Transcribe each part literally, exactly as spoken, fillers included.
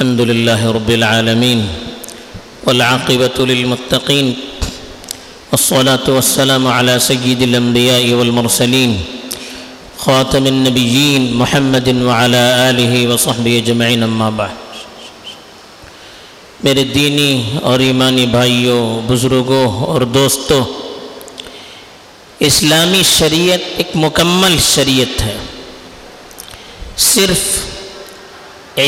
الحمد لله رب العالمين والعاقبة للمتقين والصلاة والسلام على سيد الأنبياء والمرسلين خاتم النبيين محمد وعلى آله وصحبه أجمعين أما بعد۔ میرے دینی اور ایمانی بھائیوں، بزرگوں اور دوستوں، اسلامی شریعت ایک مکمل شریعت ہے۔ صرف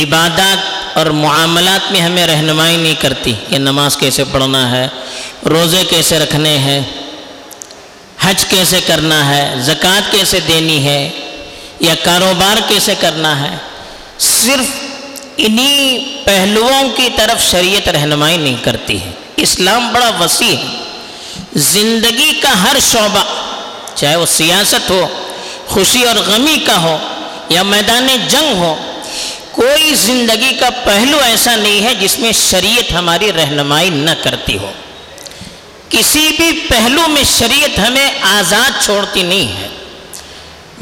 عبادات اور معاملات میں ہمیں رہنمائی نہیں کرتی کہ نماز کیسے پڑھنا ہے، روزے کیسے رکھنے ہیں، حج کیسے کرنا ہے، زکوٰۃ کیسے دینی ہے یا کاروبار کیسے کرنا ہے۔ صرف انہی پہلوؤں کی طرف شریعت رہنمائی نہیں کرتی ہے۔ اسلام بڑا وسیع ہے، زندگی کا ہر شعبہ، چاہے وہ سیاست ہو، خوشی اور غمی کا ہو یا میدان جنگ ہو، کوئی زندگی کا پہلو ایسا نہیں ہے جس میں شریعت ہماری رہنمائی نہ کرتی ہو۔ کسی بھی پہلو میں شریعت ہمیں آزاد چھوڑتی نہیں ہے،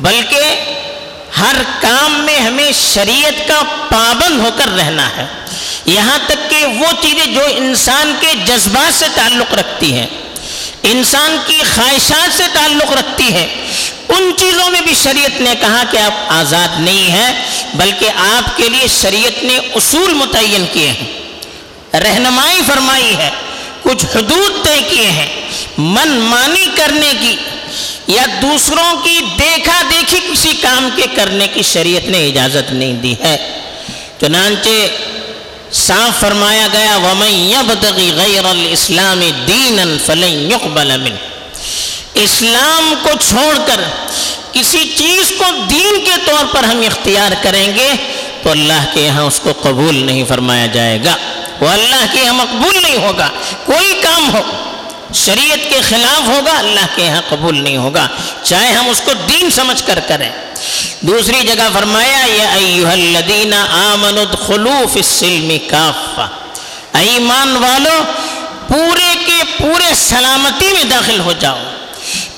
بلکہ ہر کام میں ہمیں شریعت کا پابند ہو کر رہنا ہے۔ یہاں تک کہ وہ چیزیں جو انسان کے جذبات سے تعلق رکھتی ہیں، انسان کی خواہشات سے تعلق رکھتی ہیں، ان چیزوں میں بھی شریعت نے کہا کہ آپ آزاد نہیں ہیں، بلکہ آپ کے لیے شریعت نے اصول متعین کیے ہیں، رہنمائی فرمائی ہے، کچھ حدود طے کیے ہیں۔ من مانی کرنے کی یا دوسروں کی دیکھا دیکھی کسی کام کے کرنے کی شریعت نے اجازت نہیں دی ہے۔ چنانچہ صاف فرمایا گیا، وَمَن يَبْتَغِ غَيْرَ الْإِسْلَامِ دِينًا فَلَن يُقْبَلَ مِنْهُ۔ اسلام کو چھوڑ کر کسی چیز کو دین کے طور پر ہم اختیار کریں گے تو اللہ کے یہاں اس کو قبول نہیں فرمایا جائے گا، وہ اللہ کے یہاں مقبول نہیں ہوگا۔ کوئی کام ہو شریعت کے خلاف ہوگا، اللہ کے یہاں قبول نہیں ہوگا، چاہے ہم اس کو دین سمجھ کر کریں۔ دوسری جگہ فرمایا، یا ایھا الذین آمنوا ادخلوا فی السلم کافۃ، اے ایمان والو پورے کے پورے سلامتی میں داخل ہو جاؤ،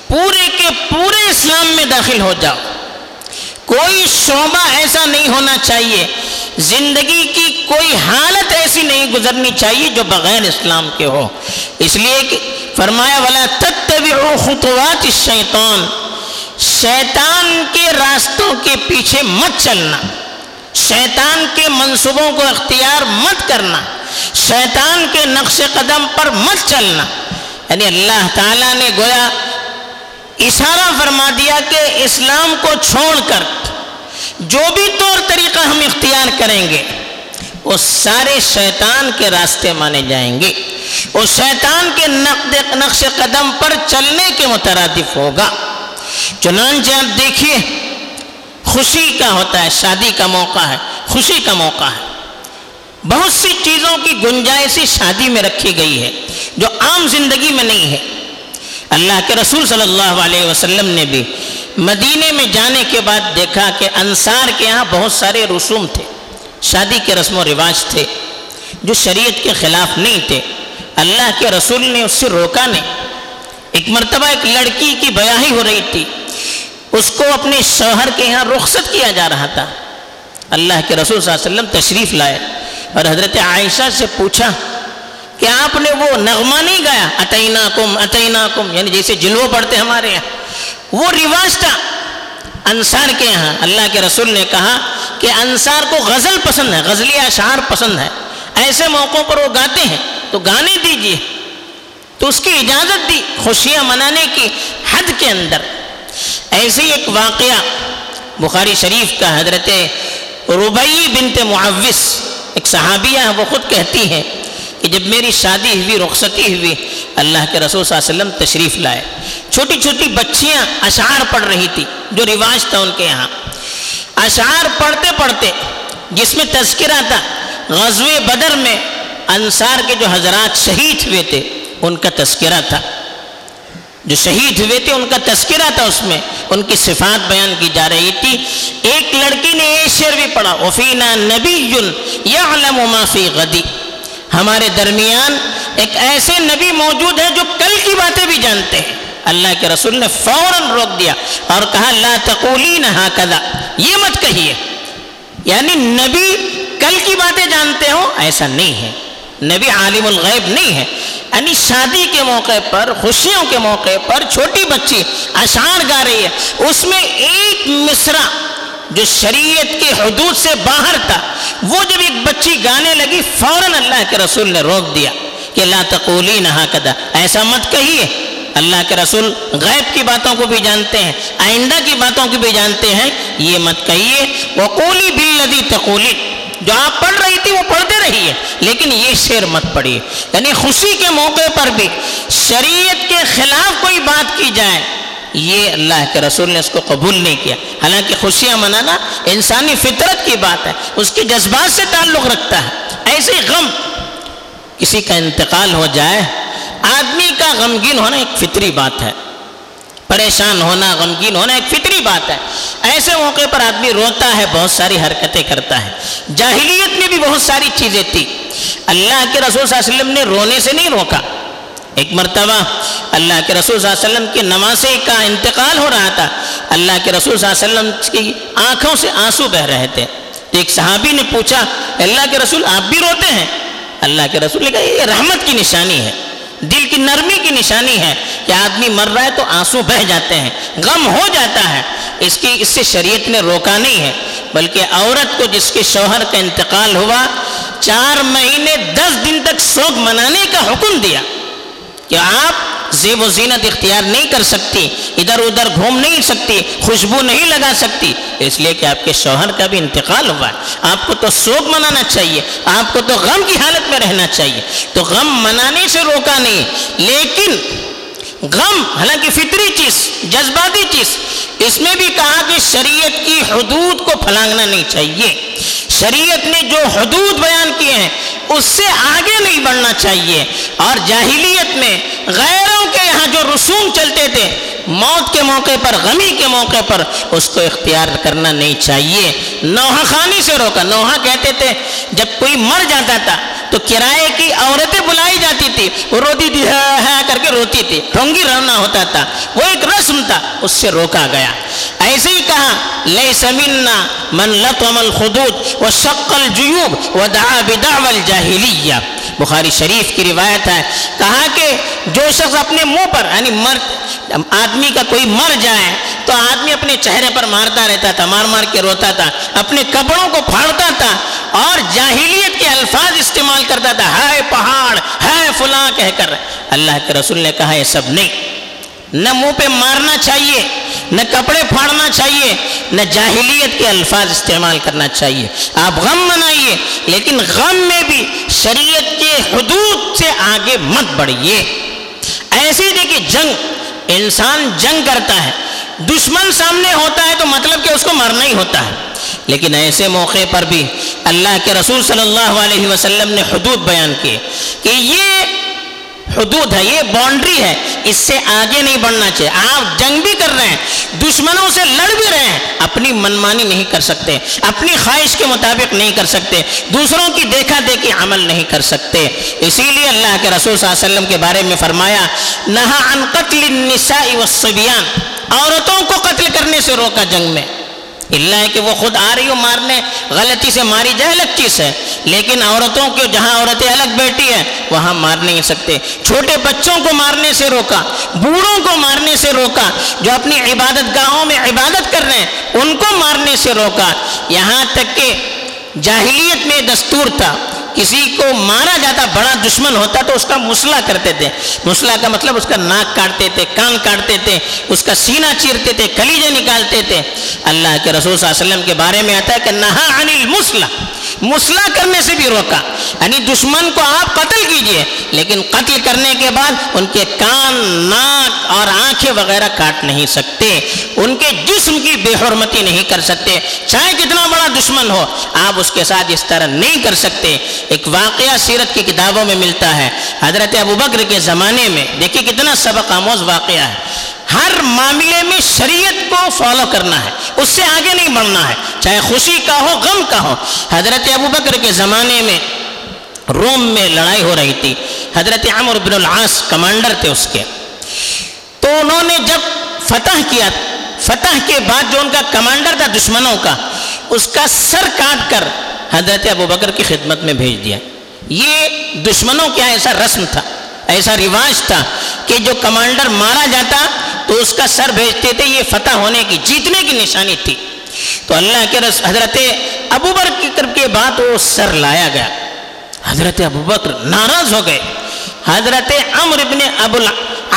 پورے کے پورے اسلام میں داخل ہو جاؤ۔ کوئی شعبہ ایسا نہیں ہونا چاہیے، زندگی کی کوئی حالت ایسی نہیں گزرنی چاہیے جو بغیر اسلام کے ہو۔ اس لیے کہ فرمایا، وَلَا تَتَّبِعُوا خُطُوَاتِ الشَّيْطَانِ، شیطان کے راستوں کے پیچھے مت چلنا، شیطان کے منصوبوں کو اختیار مت کرنا، شیطان کے نقش قدم پر مت چلنا۔ یعنی اللہ تعالیٰ نے گویا اشارہ فرما دیا کہ اسلام کو چھوڑ کر جو بھی طور طریقہ ہم اختیار کریں گے وہ سارے شیطان کے راستے مانے جائیں گے، وہ شیطان کے نقد نقش قدم پر چلنے کے مترادف ہوگا۔ چنانچہ آپ دیکھیے، خوشی کا ہوتا ہے، شادی کا موقع ہے، خوشی کا موقع ہے، بہت سی چیزوں کی گنجائش شادی میں رکھی گئی ہے جو عام زندگی میں نہیں ہے۔ اللہ کے رسول صلی اللہ علیہ وسلم نے بھی مدینے میں جانے کے بعد دیکھا کہ انصار کے ہاں بہت سارے رسوم تھے، شادی کے رسم و رواج تھے جو شریعت کے خلاف نہیں تھے۔ اللہ کے رسول نے اس سے روکا نہیں۔ ایک مرتبہ ایک لڑکی کی بیاہی ہو رہی تھی، اس کو اپنے شوہر کے ہاں رخصت کیا جا رہا تھا۔ اللہ کے رسول صلی اللہ علیہ وسلم تشریف لائے اور حضرت عائشہ سے پوچھا کہ آپ نے وہ نغمہ نہیں گایا، اتیناکم اتیناکم، یعنی جیسے جلوہ پڑھتے ہمارے یہاں، وہ رواج تھا انصار کے یہاں۔ اللہ کے رسول نے کہا کہ انصار کو غزل پسند ہے، غزلی اشعار پسند ہے، ایسے موقعوں پر وہ گاتے ہیں تو گانے دیجیے، تو اس کی اجازت دی خوشیاں منانے کی حد کے اندر۔ ایسے ایک واقعہ بخاری شریف کا، حضرت ربیع بنت معوس ایک صحابیہ ہیں، وہ خود کہتی ہیں کہ جب میری شادی ہوئی، رخصتی ہوئی، اللہ کے رسول صلی اللہ علیہ وسلم تشریف لائے، چھوٹی چھوٹی بچیاں اشعار پڑھ رہی تھی جو رواج تھا ان کے یہاں۔ اشعار پڑھتے پڑھتے جس میں تذکرہ تھا غزوہ بدر میں انصار کے جو حضرات شہید ہوئے تھے ان کا تذکرہ تھا، جو شہید ہوئے تھے ان کا تذکرہ تھا، اس میں ان کی صفات بیان کی جا رہی تھی۔ ایک لڑکی نے یہ شعر بھی پڑھا، وَفِينَا نَبِيٌّ يَعْلَمُ مَا فِي غَدِ، ہمارے درمیان ایک ایسے نبی موجود ہے جو کل کی باتیں بھی جانتے ہیں۔ اللہ کے رسول نے فوراً روک دیا اور کہا، لَا تَقُولِينَ هَكَذَا، یہ مت کہیے، یعنی نبی کل کی باتیں جانتے ہو، ایسا نہیں ہے، نبی عالم الغیب نہیں ہے۔ یعنی شادی کے موقع پر، خوشیوں کے موقع پر چھوٹی بچی اشعار گا رہی ہے، اس میں ایک مصرع جو شریعت کے حدود سے باہر تھا، وہ جب ایک بچی گانے لگی فوراً اللہ کے رسول نے روک دیا کہ لا تقولین ہکذا، ایسا مت کہیے۔ اللہ کے رسول غیب کی باتوں کو بھی جانتے ہیں، آئندہ کی باتوں کو بھی جانتے ہیں، یہ مت کہیے۔ وقولی بالذی تقولی، جو آپ پڑھ رہی تھی وہ پڑھتے رہیے، لیکن یہ شعر مت پڑھیے۔ یعنی خوشی کے موقع پر بھی شریعت کے خلاف کوئی بات کی جائے، یہ اللہ کے رسول نے اس کو قبول نہیں کیا۔ حالانکہ خوشیاں منانا انسانی فطرت کی بات ہے، اس کے جذبات سے تعلق رکھتا ہے۔ ایسے غم، کسی کا انتقال ہو جائے، آدمی کا غمگین ہونا ایک فطری بات ہے، پریشان ہونا، غمگین ہونا ایک فطری بات ہے۔ ایسے موقع پر آدمی روتا ہے، بہت ساری حرکتیں کرتا ہے۔ جاہلیت میں بھی بہت ساری چیزیں تھی، اللہ کے رسول صلی اللہ علیہ وسلم نے رونے سے نہیں روکا۔ ایک مرتبہ اللہ کے رسول صلی اللہ علیہ وسلم کی نمازے کا انتقال ہو رہا تھا، اللہ کے رسول صلی اللہ علیہ وسلم کی آنکھوں سے آنسو بہ رہے تھے۔ ایک صحابی نے پوچھا، اللہ کے رسول آپ بھی روتے ہیں؟ اللہ کے رسول نے کہا یہ رحمت کی نشانی ہے، دل کی نرمی کی نشانی ہے کہ آدمی مر رہا ہے تو آنسو بہہ جاتے ہیں، غم ہو جاتا ہے۔ اس کی اس سے شریعت نے روکا نہیں ہے، بلکہ عورت کو جس کے شوہر کا انتقال ہوا چار مہینے دس دن تک سوگ منانے کا حکم دیا کہ آپ زیب و زینت اختیار نہیں کر سکتی، ادھر ادھر گھوم نہیں سکتی، خوشبو نہیں لگا سکتی، اس لیے کہ آپ کے شوہر کا بھی انتقال ہوا ہے، آپ کو تو سوگ منانا چاہیے، آپ کو تو غم کی حالت میں رہنا چاہیے۔ تو غم منانے سے روکا نہیں، لیکن غم حالانکہ فطری چیز، جذباتی چیز، اس میں بھی کہا کہ شریعت کی حدود کو پھلانگنا نہیں چاہیے، شریعت نے جو حدود بیان کیے ہیں اس سے آگے نہیں بڑھنا چاہیے۔ اور جاہلیت میں غیروں کے یہاں جو رسوم چلتے تھے، موت کے موقع پر، غمی کے موقع پر اس کو اختیار کرنا نہیں چاہیے۔ نوحہ خانی سے روکا۔ نوحہ کہتے تھے جب کوئی مر جاتا تھا تو کرائے کی عورتیں بلائی جاتی تھی، وہ روتی تھی، ہاں ہاں کر کے روتی تھی، ڈھونگی رونا ہوتا تھا، وہ ایک رسم تھا، اس سے روکا گیا۔ ایسے ہی کہا لیس منا من لطم الخدود وشق الجیوب ودعا بدعوى الجاہلیہ، بخاری شریف کی روایت ہے۔ کہا کہ جو شخص اپنے منہ پر، یعنی مرد آدمی کا کوئی مر جائے تو آدمی اپنے چہرے پر مارتا رہتا تھا، مار مار کے روتا تھا، اپنے کپڑوں کو پھاڑتا تھا اور جاہلیت کے الفاظ استعمال کرتا تھا، ہے پہاڑ، ہے فلاں کہہ کر۔ اللہ کے رسول نے کہا یہ سب نہیں، نہ منہ پہ مارنا چاہیے، نہ کپڑے پھاڑنا چاہیے، نہ جاہلیت کے الفاظ استعمال کرنا چاہیے۔ آپ غم منائیے، لیکن غم میں بھی شریعت کے حدود سے آگے مت بڑھیے۔ ایسے دیکھیے جنگ، انسان جنگ کرتا ہے، دشمن سامنے ہوتا ہے تو مطلب کہ اس کو مرنا ہی ہوتا ہے، لیکن ایسے موقع پر بھی اللہ کے رسول صلی اللہ علیہ وسلم نے حدود بیان کیے کہ یہ حدود ہے، یہ باؤنڈری ہے، اس سے آگے نہیں بڑھنا چاہیے۔ آپ جنگ بھی کر رہے ہیں، دشمنوں سے لڑ بھی رہے ہیں، اپنی منمانی نہیں کر سکتے، اپنی خواہش کے مطابق نہیں کر سکتے، دوسروں کی دیکھا دیکھی عمل نہیں کر سکتے۔ اسی لیے اللہ کے رسول صلی اللہ علیہ وسلم کے بارے میں فرمایا نہا عن قتل النساء والصبیان، عورتوں کو قتل کرنے سے روکا جنگ میں، اللہ ہے کہ وہ خود آ رہی ہو مارنے، غلطی سے ماری جائے الگ چیز ہے، لیکن عورتوں کے جہاں عورتیں الگ بیٹھی ہیں وہاں مار نہیں سکتے۔ چھوٹے بچوں کو مارنے سے روکا، بوڑھوں کو مارنے سے روکا، جو اپنی عبادت گاہوں میں عبادت کر رہے ہیں ان کو مارنے سے روکا۔ یہاں تک کہ جاہلیت میں دستور تھا کسی کو مارا جاتا، بڑا دشمن ہوتا تو اس کا مسلح کرتے تھے، مسلح کا مطلب اس کا ناک کاٹتے تھے، کان کاٹتے تھے، اس کا سینہ چیرتے تھے، کلیجے نکالتے تھے۔ اللہ کے رسول صلی اللہ علیہ وسلم کے بارے میں آتا ہے کہ نہا عن المسلح، مسلح کرنے سے بھی روکا، یعنی دشمن کو آپ قتل کیجئے لیکن قتل کرنے کے بعد ان کے کان، ناک اور آنکھیں وغیرہ کاٹ نہیں سکتے، ان کے جسم کی بے حرمتی نہیں کر سکتے، چاہے کتنا بڑا دشمن ہو آپ اس کے ساتھ اس طرح نہیں کر سکتے۔ ایک واقعہ سیرت کی کتابوں میں ملتا ہے، حضرت ابوبکر کے زمانے میں، دیکھیں کتنا سبق آموز واقعہ ہے۔ ہر معاملے میں شریعت کو فالو کرنا ہے، اس سے آگے نہیں بڑھنا ہے، چاہے خوشی کا ہو، غم کا ہو۔ حضرت ابوبکر کے زمانے میں روم میں لڑائی ہو رہی تھی، حضرت عمرو بن العاص کمانڈر تھے اس کے، تو انہوں نے جب فتح کیا، فتح کے بعد جو ان کا کمانڈر تھا دشمنوں کا، اس کا سر کاٹ کر حضرت ابوبکر کی خدمت میں بھیج دیا۔ یہ دشمنوں کیا ایسا رسم تھا، ایسا رواج تھا کہ جو کمانڈر مارا جاتا تو اس کا سر بھیجتے تھے، یہ فتح ہونے کی، جیتنے کی نشانی تھی۔ تو اللہ کے رس حضرت ابوبکر کے بعد وہ سر لایا گیا۔ حضرت ابوبکر ناراض ہو گئے، حضرت عمر بن ابو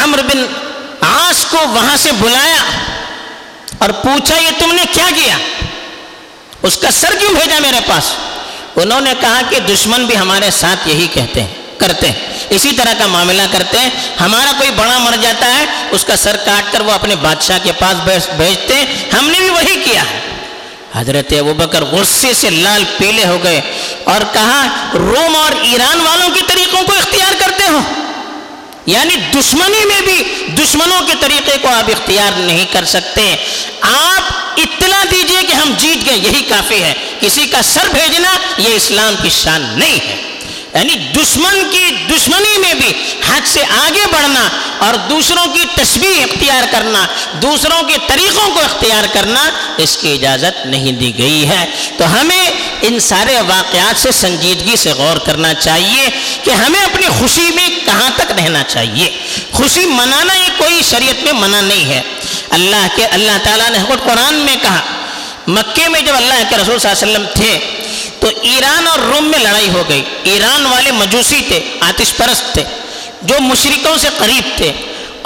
عمرو بن عاص کو وہاں سے بلایا اور پوچھا یہ تم نے کیا کیا، اس کا سر کیوں بھیجا میرے پاس؟ انہوں نے کہا کہ دشمن بھی ہمارے ساتھ یہی کہتے ہیں کرتے ہیں، اسی طرح کا معاملہ کرتے ہیں، ہمارا کوئی بڑا مر جاتا ہے اس کا سر کاٹ کر وہ اپنے بادشاہ کے پاس بھیجتے ہیں، ہم نے بھی وہی کیا ہے۔ حضرت ابوبکر غصے سے لال پیلے ہو گئے اور کہا روم اور ایران والوں کے طریقوں کو اختیار کرتے ہو، یعنی دشمنی میں بھی دشمنوں کے طریقے کو آپ اختیار نہیں کر سکتے، آپ اطلاع دیجئے کہ ہم جیت گئے، یہی کافی ہے، کسی کا سر بھیجنا یہ اسلام کی شان نہیں ہے۔ یعنی دشمن کی دشمنی میں بھی حد سے آگے بڑھنا اور دوسروں کی تشبیہ اختیار کرنا، دوسروں کے طریقوں کو اختیار کرنا، اس کی اجازت نہیں دی گئی ہے۔ تو ہمیں ان سارے واقعات سے سنجیدگی سے غور کرنا چاہیے کہ ہمیں اپنی خوشی میں کہاں تک رہنا چاہیے۔ خوشی منانا یہ کوئی شریعت میں منع نہیں ہے۔ اللہ کے اللہ تعالیٰ نے خود قرآن میں کہا، مکے میں جب اللہ کے رسول صلی اللہ علیہ وسلم تھے تو ایران اور روم میں لڑائی ہو گئی۔ ایران والے مجوسی تھے، آتش پرست تھے، جو مشرکوں سے قریب تھے،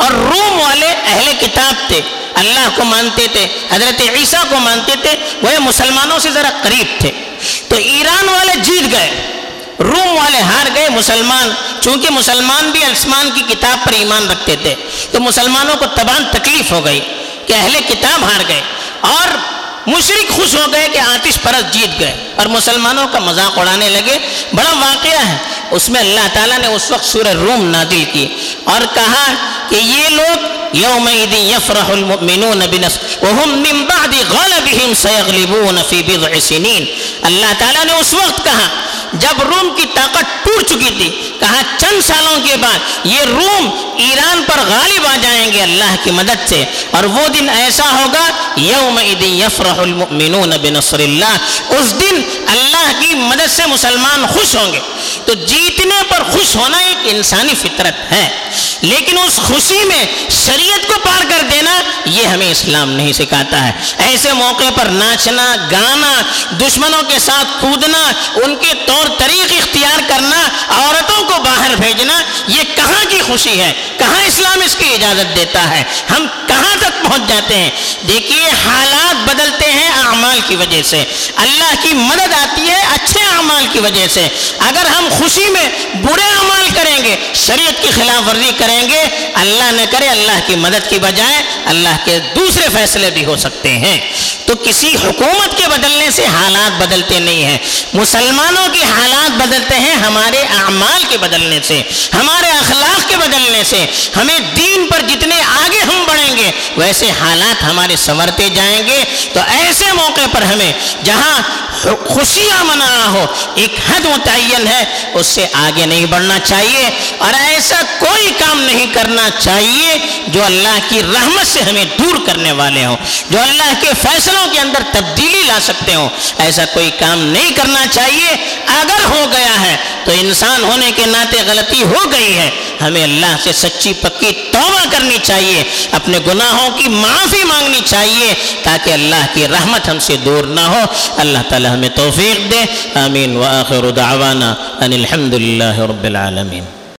اور روم والے اہل کتاب تھے، اللہ کو مانتے تھے، حضرت عیسیٰ کو مانتے تھے، وہ مسلمانوں سے ذرا قریب تھے۔ تو ایران والے جیت گئے، روم والے ہار گئے۔ مسلمان چونکہ مسلمان بھی آسمان کی کتاب پر ایمان رکھتے تھے تو مسلمانوں کو تباہ تکلیف ہو گئی کہ اہل کتاب ہار گئے، اور مشرک خوش ہو گئے کہ آتش پرست جیت گئے اور مسلمانوں کا مذاق اڑانے لگے۔ بڑا واقعہ ہے، اس میں اللہ تعالیٰ نے اس وقت سورہ روم نازل کی اور کہا کہ یہ لوگ یومئذ یفرح المؤمنون بنصر وهم من بعد غلبهم سیغلبون فی بضع سنین۔ اللہ تعالیٰ نے اس وقت کہا جب روم کی طاقت ٹوٹ چکی تھی، کہا چند سالوں کے بعد یہ روم ایران پر غالب آ جائیں گے اللہ کی مدد سے، اور وہ دن ایسا ہوگا یومئذ یفرح المؤمنون بنصر اللہ، اس دن اللہ کی مدد سے مسلمان خوش ہوں گے۔ تو جیتنے پر خوش ہونا ایک انسانی فطرت ہے، لیکن اس خوشی میں شریعت کو پار کر دینا یہ ہمیں اسلام نہیں سکھاتا ہے۔ ایسے موقع پر ناچنا، گانا، دشمنوں کے ساتھ کودنا، ان کے طور طریق اختیار کرنا، عورتوں کو باہر بھیجنا، یہ کہاں کی خوشی ہے؟ کہاں اسلام اس کی اجازت دیتا ہے؟ ہم کہاں تک پہنچ جاتے ہیں؟ دیکھیے حالات بدلتے ہیں اعمال کی وجہ سے، اللہ کی مدد آتی ہے اچھے اعمال کی وجہ سے۔ اگر ہم خوشی میں برے اعمال کریں گے، شریعت کی خلاف ورزی کریں گے، اللہ نہ کرے اللہ کی مدد کی بجائے اللہ کے دوسرے فیصلے بھی ہو سکتے ہیں۔ تو کسی حکومت کے بدلنے سے حالات بدلتے نہیں ہیں، مسلمانوں کے حالات بدلتے ہیں ہمارے اعمال کے بدلنے سے، ہمارے اخلاق کے بدلنے سے۔ ہمیں دین پر جتنے آگے ہم بڑھیں گے ویسے حالات ہمارے سنورتے جائیں گے۔ تو ایسے موقع پر ہمیں جہاں خوشیاں منانا ہو، ایک حد متعین ہے، اس سے آگے نہیں بڑھنا چاہیے، اور ایسا کوئی کام نہیں کرنا چاہیے جو اللہ کی رحمت سے ہمیں دور کرنے والے ہوں، جو اللہ کے فیصلوں کے اندر تبدیلی لا سکتے ہوں، ایسا کوئی کام نہیں کرنا چاہیے۔ اگر ہو گیا ہے تو انسان ہونے کے ناطے غلطی ہو گئی ہے، ہمیں اللہ سے سچی پکی توبہ کرنی چاہیے، اپنے گناہوں کی معافی مانگنی چاہیے، تاکہ اللہ کی رحمت ہم سے دور نہ ہو۔ اللہ تعالی ہمیں توفیق دے، آمین۔ وآخر دعوانا ان الحمد للہ رب العالمین۔